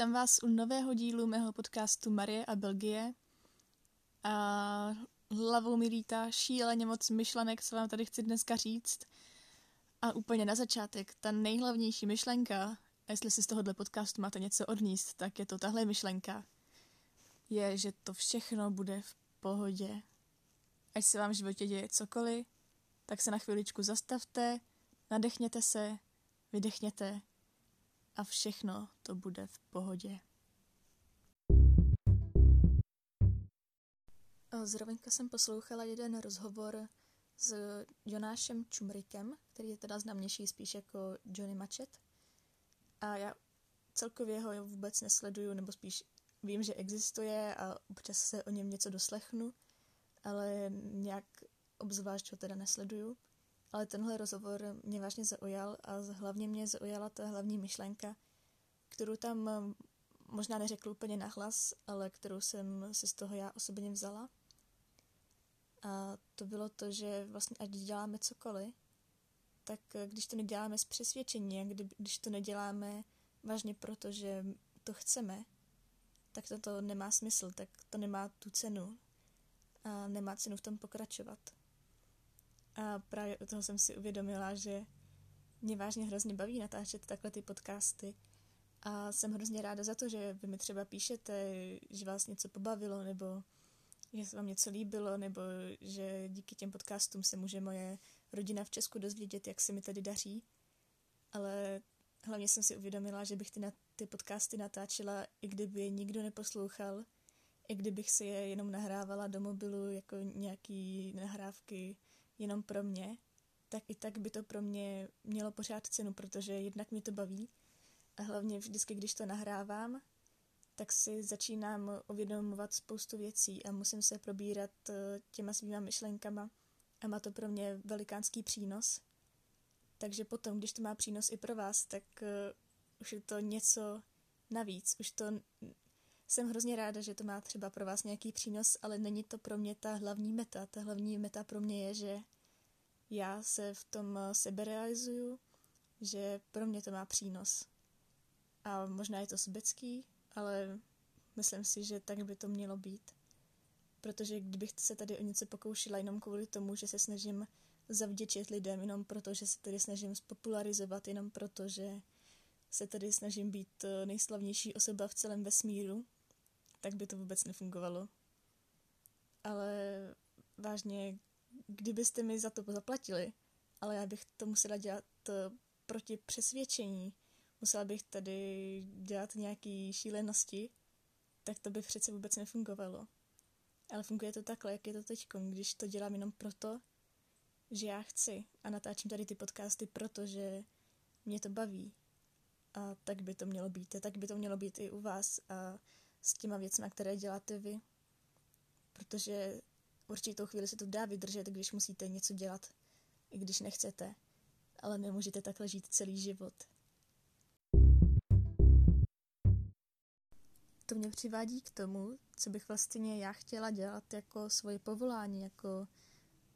Vítám vás u nového dílu mého podcastu Marie a Belgie. A hlavou mi lítá šíleně moc myšlenek, co vám tady chci dneska říct. A úplně na začátek, ta nejhlavnější myšlenka, a jestli si z tohohle podcastu máte něco odníst, tak je to tahle myšlenka. Je, že to všechno bude v pohodě. Ať se vám v životě děje cokoliv, tak se na chvíličku zastavte, nadechněte se, vydechněte a všechno to bude v pohodě. Zrovna jsem poslouchala jeden rozhovor s Jonášem Čumrikem, který je teda známější spíš jako Johnny Machet. A já celkově ho vůbec nesleduju, nebo spíš vím, že existuje a občas se o něm něco doslechnu, ale nějak obzvlášť ho teda nesleduju. Ale tenhle rozhovor mě vážně zaujal a hlavně mě zaujala ta hlavní myšlenka, kterou tam možná neřekl úplně nahlas, ale kterou jsem si z toho já osobně vzala. A to bylo to, že vlastně ať děláme cokoliv, tak když to neděláme z přesvědčení, když to neděláme vážně proto, že to chceme, tak to nemá smysl, tak to nemá tu cenu a nemá cenu v tom pokračovat. A právě od toho jsem si uvědomila, že mě vážně hrozně baví natáčet takhle ty podcasty a jsem hrozně ráda za to, že vy mi třeba píšete, že vás něco pobavilo nebo že se vám něco líbilo nebo že díky těm podcastům se může moje rodina v Česku dozvědět, jak se mi tady daří. Ale hlavně jsem si uvědomila, že bych ty podcasty natáčela, i kdyby je nikdo neposlouchal, i kdybych si je jenom nahrávala do mobilu jako nějaký nahrávky jenom pro mě, tak i tak by to pro mě mělo pořád cenu, protože jednak mě to baví a hlavně vždycky, když to nahrávám, tak si začínám uvědomovat spoustu věcí a musím se probírat těma svýma myšlenkama a má to pro mě velikánský přínos. Takže potom, když to má přínos i pro vás, tak už je to něco navíc. Jsem hrozně ráda, že to má třeba pro vás nějaký přínos, ale není to pro mě ta hlavní meta. Ta hlavní meta pro mě je, že já se v tom seberealizuju, že pro mě to má přínos. A možná je to sobecký, ale myslím si, že tak by to mělo být. Protože kdybych se tady o něco pokoušela jenom kvůli tomu, že se snažím zavděčit lidem, jenom proto, že se tady snažím spopularizovat, jenom proto, že se tady snažím být nejslavnější osoba v celém vesmíru, tak by to vůbec nefungovalo. Ale vážně, kdybyste mi za to zaplatili, ale já bych to musela dělat proti přesvědčení, musela bych tady dělat nějaké šílenosti, tak to by přece vůbec nefungovalo. Ale funguje to takhle, jak je to teď, když to dělám jenom proto, že já chci a natáčím tady ty podcasty, protože mě to baví. A tak by to mělo být. A tak by to mělo být i u vás a s těma věcmi, které děláte vy. Protože určitou chvíli se to dá vydržet, když musíte něco dělat, i když nechcete. Ale nemůžete takhle žít celý život. To mě přivádí k tomu, co bych vlastně já chtěla dělat jako svoje povolání, jako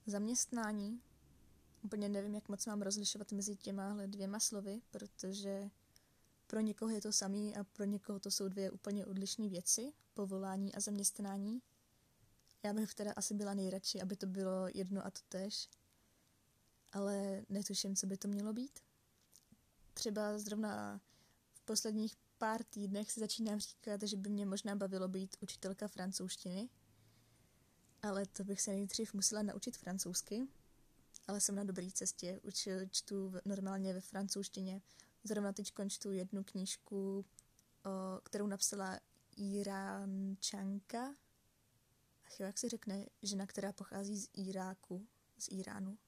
zaměstnání. Úplně nevím, jak moc mám rozlišovat mezi těmahle dvěma slovy, protože pro někoho je to samý a pro někoho to jsou dvě úplně odlišné věci, povolání a zaměstnání. Já bych teda asi byla nejradši, aby to bylo jedno a to též, ale netuším, co by to mělo být. Třeba zrovna v posledních pár týdnech si začínám říkat, že by mě možná bavilo být učitelka francouzštiny, ale to bych se nejdřív musela naučit francouzsky, ale jsem na dobré cestě, čtu normálně ve francouzštině. Zrovna teď čtu jednu knížku, kterou napsala Irán Čanka. Ach jo, jak se řekne, žena, která pochází z Iráku, z Iránu.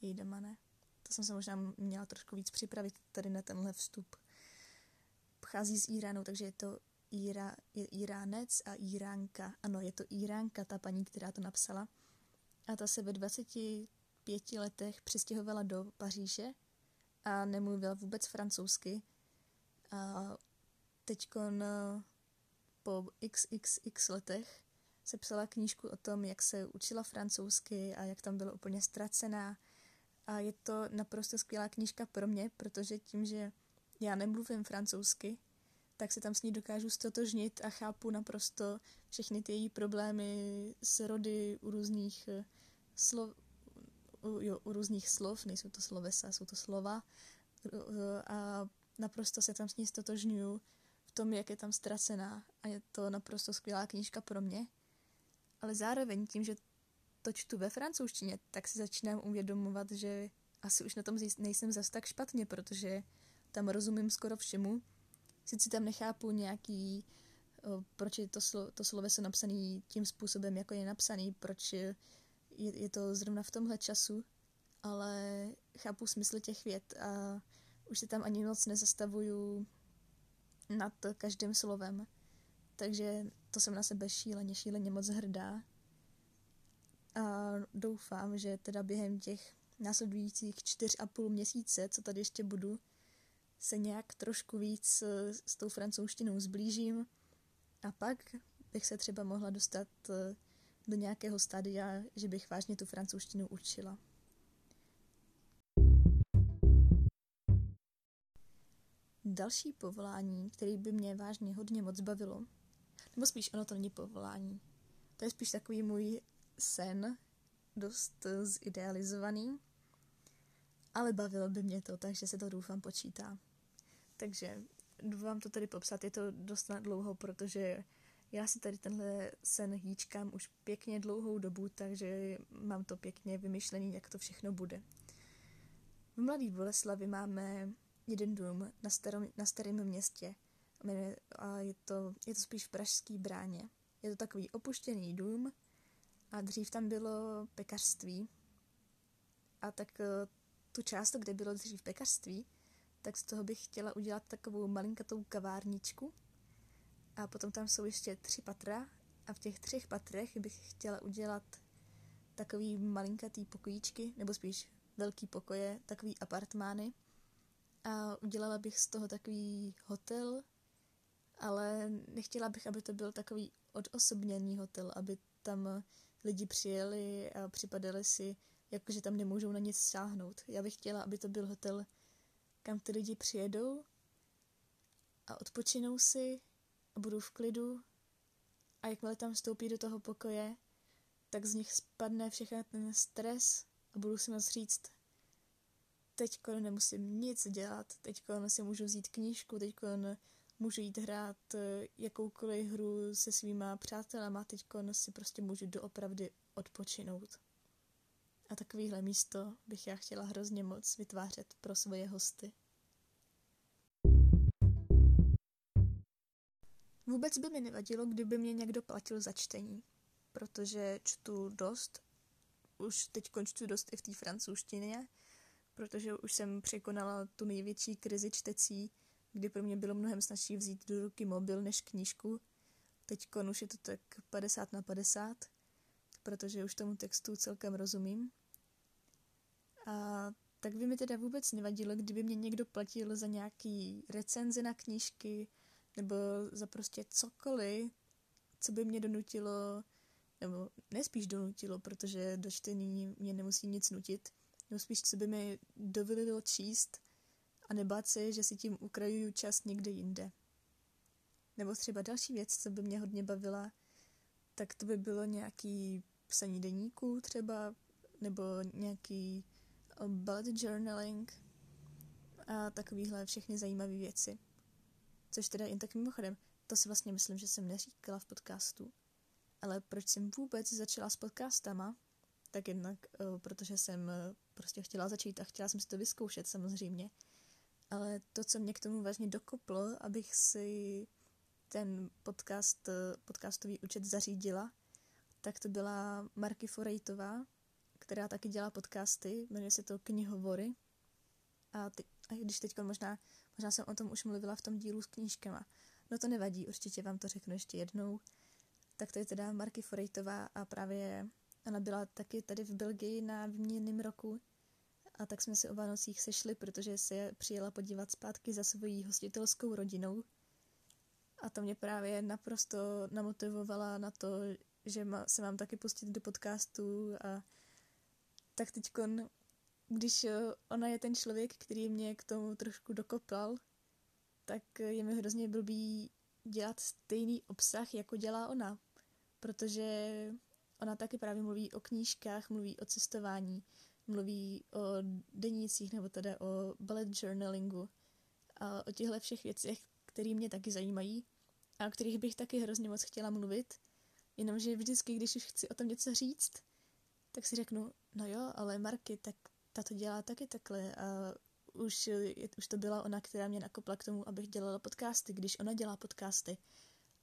Jejdamane. To jsem se možná měla trošku víc připravit tady na tenhle vstup. Pochází z Iránu, takže je to Iránec a Iránka. Ano, je to Iránka, ta paní, která to napsala. A ta se ve 25 letech přestěhovala do Paříže a nemluvila vůbec francouzsky. A teďkon po xxx letech se psala knížku o tom, jak se učila francouzsky a jak tam byla úplně ztracená. A je to naprosto skvělá knížka pro mě, protože tím, že já nemluvím francouzsky, tak se tam s ní dokážu stotožnit a chápu naprosto všechny ty její problémy s rody u různých slov, nejsou to slovesa, jsou to slova, a naprosto se tam s ní stotožňuju v tom, jak je tam ztracená, a je to naprosto skvělá knížka pro mě. Ale zároveň tím, že to čtu ve francouzštině, tak si začínám uvědomovat, že asi už na tom nejsem zas tak špatně, protože tam rozumím skoro všemu. Sice tam nechápu nějaký, proč je to sloveso napsané tím způsobem, jako je napsaný, proč je to zrovna v tomhle času, ale chápu smysl těch vět a už se tam ani moc nezastavuju nad každým slovem. Takže to jsem na sebe šíleně moc hrdá. A doufám, že teda během těch následujících 4,5 měsíce, co tady ještě budu, se nějak trošku víc s tou francouzštinou zblížím a pak bych se třeba mohla dostat do nějakého stadia, že bych vážně tu francouzštinu učila. Další povolání, které by mě vážně hodně moc bavilo, nebo spíš ono to není povolání, to je spíš takový můj sen, dost zidealizovaný, ale bavilo by mě to, takže se to doufám počítá. Takže jdu vám to tady popsat, je to dost na dlouho, protože já si tady tenhle sen hýčkám už pěkně dlouhou dobu, takže mám to pěkně vymyšlený, jak to všechno bude. V Mladé Boleslavi máme jeden dům na Starém Městě a je to spíš v Pražské Bráně. Je to takový opuštěný dům a dřív tam bylo pekařství. A tak tu část, kde bylo dřív pekařství, tak z toho bych chtěla udělat takovou malinkatou kavárničku. A potom tam jsou ještě 3 patra a v těch 3 patrech bych chtěla udělat takový malinkatý pokojíčky, nebo spíš velký pokoje, takový apartmány. A udělala bych z toho takový hotel, ale nechtěla bych, aby to byl takový odosobněný hotel, aby tam lidi přijeli a připadali si, jakože tam nemůžou na nic sáhnout. Já bych chtěla, aby to byl hotel, kam ty lidi přijedou a odpočinou si a budou v klidu, a jakmile tam vstoupí do toho pokoje, tak z nich spadne všechny ten stres a budou si moc říct, teďko nemusím nic dělat, teďko si můžu vzít knížku, teďko můžu jít hrát jakoukoliv hru se svýma přátelama, teďko si prostě můžu doopravdy odpočinout. A takovýhle místo bych já chtěla hrozně moc vytvářet pro svoje hosty. Vůbec by mi nevadilo, kdyby mě někdo platil za čtení, protože čtu dost, už teď čtu dost i v té francouzštině, protože už jsem překonala tu největší krizi čtecí, kdy pro mě bylo mnohem snazší vzít do ruky mobil než knížku. Teď už je to tak 50/50, protože už tomu textu celkem rozumím. A tak by mi teda vůbec nevadilo, kdyby mě někdo platil za nějaký recenze na knížky, nebo za prostě cokoliv, co by mě donutilo, nebo nespíš donutilo, protože do čtení mě nemusí nic nutit, nebo spíš, co by mi dovolilo číst a nebát se, že si tím ukrajuju čas někde jinde. Nebo třeba další věc, co by mě hodně bavila, tak to by bylo nějaký psaní deníků třeba, nebo nějaký bullet journaling a takovýhle všechny zajímavé věci. Což teda jen tak mimochodem, to si vlastně myslím, že jsem neříkala v podcastu. Ale proč jsem vůbec začala s podcastama? Tak jednak, protože jsem prostě chtěla začít a chtěla jsem si to vyzkoušet samozřejmě. Ale to, co mě k tomu vážně dokoplo, abych si ten podcastový účet zařídila, tak to byla Marky Forejtová, která taky dělá podcasty, jmenuje se to Knihovory. A když teď možná jsem o tom už mluvila v tom dílu s knížkama. No to nevadí, určitě vám to řeknu ještě jednou. Tak to je teda Marky Forejtová a právě ona byla taky tady v Belgii na výměnném roku. A tak jsme se o Vánocích sešli, protože se přijela podívat zpátky za svojí hostitelskou rodinou. A to mě právě naprosto namotivovala na to, že se mám taky pustit do podcastu. A tak teďkon, když ona je ten člověk, který mě k tomu trošku dokopal, tak je mi hrozně blbý dělat stejný obsah, jako dělá ona. Protože ona taky právě mluví o knížkách, mluví o cestování, mluví o denících, nebo teda o bullet journalingu a o těchto všech věcech, které mě taky zajímají a o kterých bych taky hrozně moc chtěla mluvit. Jenomže vždycky, když už chci o tom něco říct, tak si řeknu, no jo, ale Marky, tak ta to dělá taky takhle a už to byla ona, která mě nakopla k tomu, abych dělala podcasty, když ona dělá podcasty.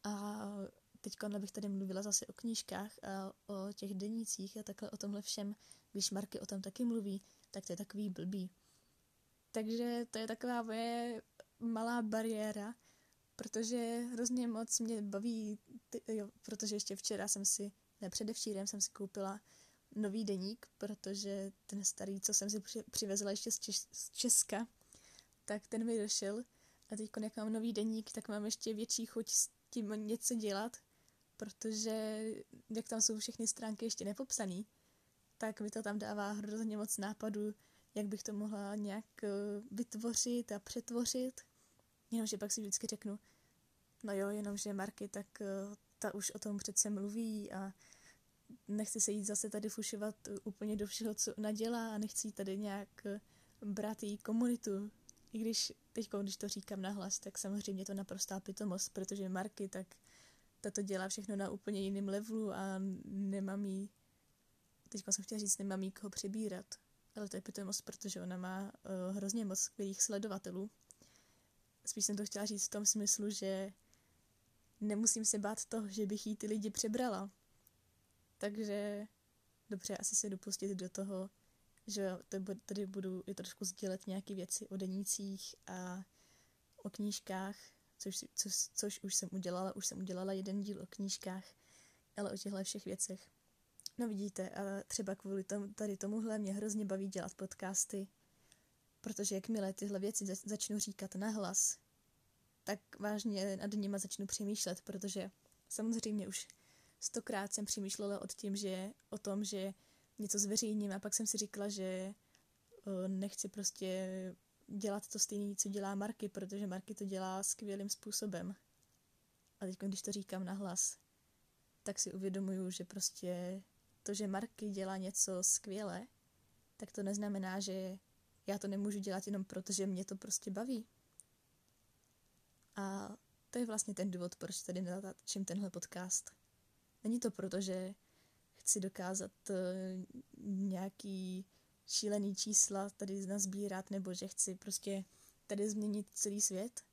A teďka bych tady mluvila zase o knížkách a o těch denících a takhle o tomhle všem. Když Marky o tom taky mluví, tak to je takový blbý. Takže to je taková moje malá bariéra, protože hrozně moc mě baví, protože ještě včera předevčírem jsem si koupila nový deník, protože ten starý, co jsem si přivezla ještě z Česka, tak ten mi došel. A teď, jak mám nový deník, tak mám ještě větší chuť s tím něco dělat, protože jak tam jsou všechny stránky ještě nepopsané, tak mi to tam dává hrozně moc nápadů, jak bych to mohla nějak vytvořit a přetvořit. Jenomže pak si vždycky řeknu, no jo, jenomže Marky, tak ta už o tom přece mluví a nechci se jít zase tady fušovat úplně do všeho, co ona dělá a nechci tady nějak brát její komunitu. I když teď, když to říkám nahlas, tak samozřejmě to naprostá pitomost, protože Marky, tak ta to dělá všechno na úplně jiném levelu a nemám jí, teď jsem chtěla říct, nemám jí koho přebírat. Ale to je pitomost, protože ona má hrozně moc skvělých sledovatelů. Spíš jsem to chtěla říct v tom smyslu, že nemusím se bát toho, že bych jí ty lidi přebrala. Takže dobře, asi se dopustit do toho, že tady budu i trošku sdělet nějaké věci o denících a o knížkách, což už jsem udělala. Už jsem udělala jeden díl o knížkách, ale o těchto všech věcech. No vidíte, a třeba kvůli tomuhle mě hrozně baví dělat podcasty, protože jakmile tyhle věci začnu říkat nahlas, tak vážně nad nima začnu přemýšlet, protože samozřejmě už 100krát jsem přemýšlela o tom, že něco zveřejním a pak jsem si říkala, že nechci prostě dělat to stejné, co dělá Marky, protože Marky to dělá skvělým způsobem. A teď, když to říkám nahlas, tak si uvědomuju, že prostě to, že Marky dělá něco skvěle, tak to neznamená, že já to nemůžu dělat jenom proto, že mě to prostě baví. A to je vlastně ten důvod, proč tady natáčím tenhle podcast. Není to proto, že chci dokázat nějaký šílený čísla tady nazbírat, nebo že chci prostě tady změnit celý svět.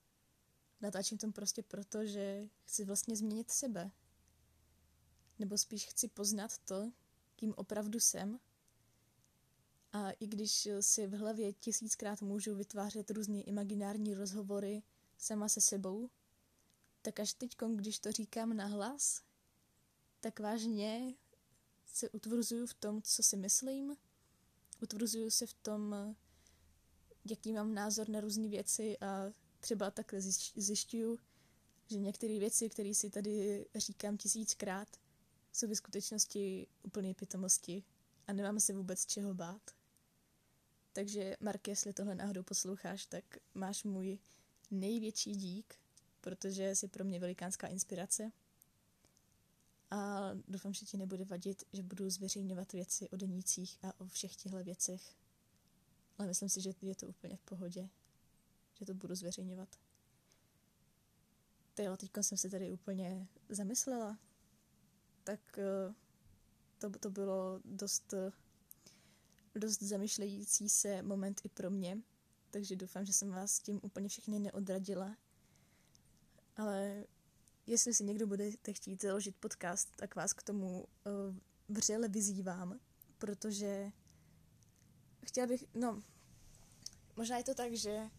Natáčím to prostě proto, že chci vlastně změnit sebe. Nebo spíš chci poznat to, kým opravdu jsem. A i když si v hlavě 1000krát můžu vytvářet různé imaginární rozhovory sama se sebou, tak až teď, když to říkám nahlas, tak vážně se utvrzuju v tom, co si myslím, utvrzuju se v tom, jaký mám názor na různé věci a třeba takhle zjišťuju, že některé věci, které si tady říkám 1000krát, jsou ve skutečnosti úplné pitomosti a nemám se vůbec čeho bát. Takže, Marky, jestli tohle náhodou posloucháš, tak máš můj největší dík, protože jsi pro mě velikánská inspirace. A doufám, že ti nebude vadit, že budu zveřejňovat věci o denících a o všech těchto věcech. Ale myslím si, že je to úplně v pohodě, že to budu zveřejňovat. Jo, teď jsem se tady úplně zamyslela. Tak to bylo dost zamyšlející se moment i pro mě. Takže doufám, že jsem vás tím úplně všechny neodradila. Ale jestli si někdo budete chtít založit podcast, tak vás k tomu vřele vyzývám, protože chtěla bych, no, možná je to tak, že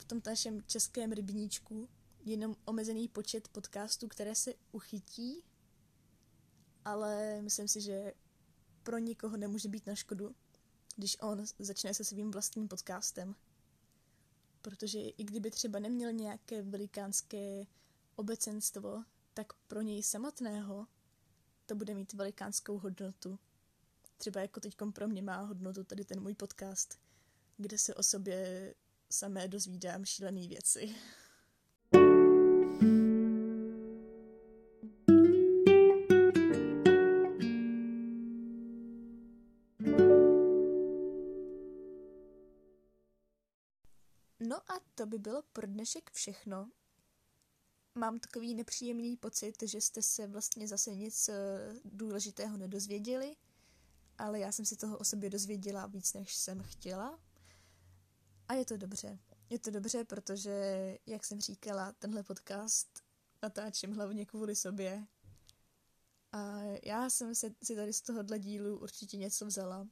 v tom našem českém rybníčku je jenom omezený počet podcastů, které se uchytí, ale myslím si, že pro nikoho nemůže být na škodu, když on začne se svým vlastním podcastem. Protože i kdyby třeba neměl nějaké velikánské obecenstvo, tak pro něj samotného to bude mít velikánskou hodnotu. Třeba jako teď pro mě má hodnotu tady ten můj podcast, kde se o sobě samé dozvídám šílené věci. No a to by bylo pro dnešek všechno. Mám takový nepříjemný pocit, že jste se vlastně zase nic důležitého nedozvěděli, ale já jsem se toho o sobě dozvěděla víc, než jsem chtěla. A je to dobře. Je to dobře, protože, jak jsem říkala, tenhle podcast natáčím hlavně kvůli sobě. A já jsem si tady z tohohle dílu určitě něco vzala.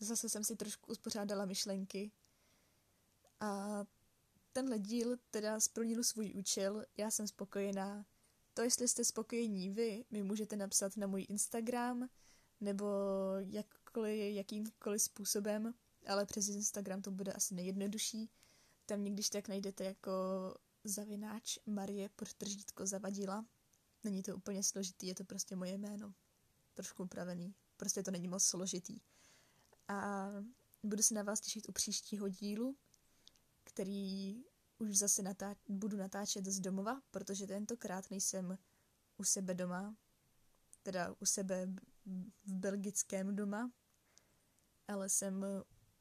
Zase jsem si trošku uspořádala myšlenky. A tenhle díl teda splnil svůj účel, já jsem spokojená. To, jestli jste spokojení vy, mi můžete napsat na můj Instagram, nebo jakýmkoliv způsobem, ale přes Instagram to bude asi nejjednodušší. Tam někdyž tak najdete jako @ Marie _ Zavadila. Není to úplně složitý, je to prostě moje jméno. Trošku upravený. Prostě to není moc složitý. A budu se na vás těšit u příštího dílu, který už zase budu natáčet z domova, protože tentokrát nejsem u sebe doma, teda u sebe v belgickém doma, ale jsem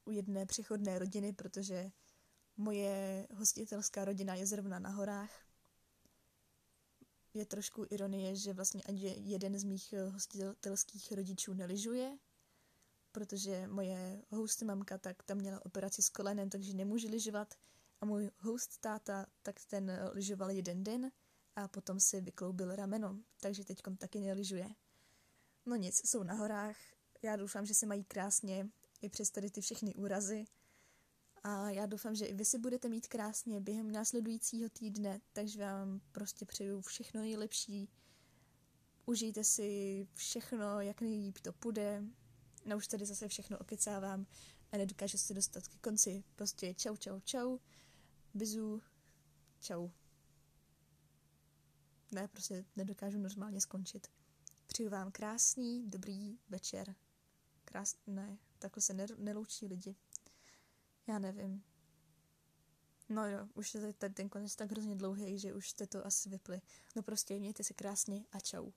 u jedné přechodné rodiny, protože moje hostitelská rodina je zrovna na horách. Je trošku ironie, že vlastně ani jeden z mých hostitelských rodičů nelyžuje, protože moje host mamka, tak tam měla operaci s kolenem, takže nemůže lyžovat. A můj host táta, tak ten lyžoval jeden den a potom si vykloubil rameno, takže teďkom taky nelyžuje. No nic, jsou na horách, já doufám, že se mají krásně i přes tady ty všechny úrazy. A já doufám, že i vy si budete mít krásně během následujícího týdne, takže vám prostě přeju všechno nejlepší. Užijte si všechno, jak nejlíp to půjde. No už tady zase všechno okecávám a nedokážu se dostat ke konci. Prostě čau. Bizu. Čau. Ne, prostě nedokážu normálně skončit. Přeju vám krásný, dobrý večer. Ne, takhle se neloučí lidi. Já nevím. No jo, už je ten konec tak hrozně dlouhý, že už jste to asi vypli. No prostě mějte se krásně a čau.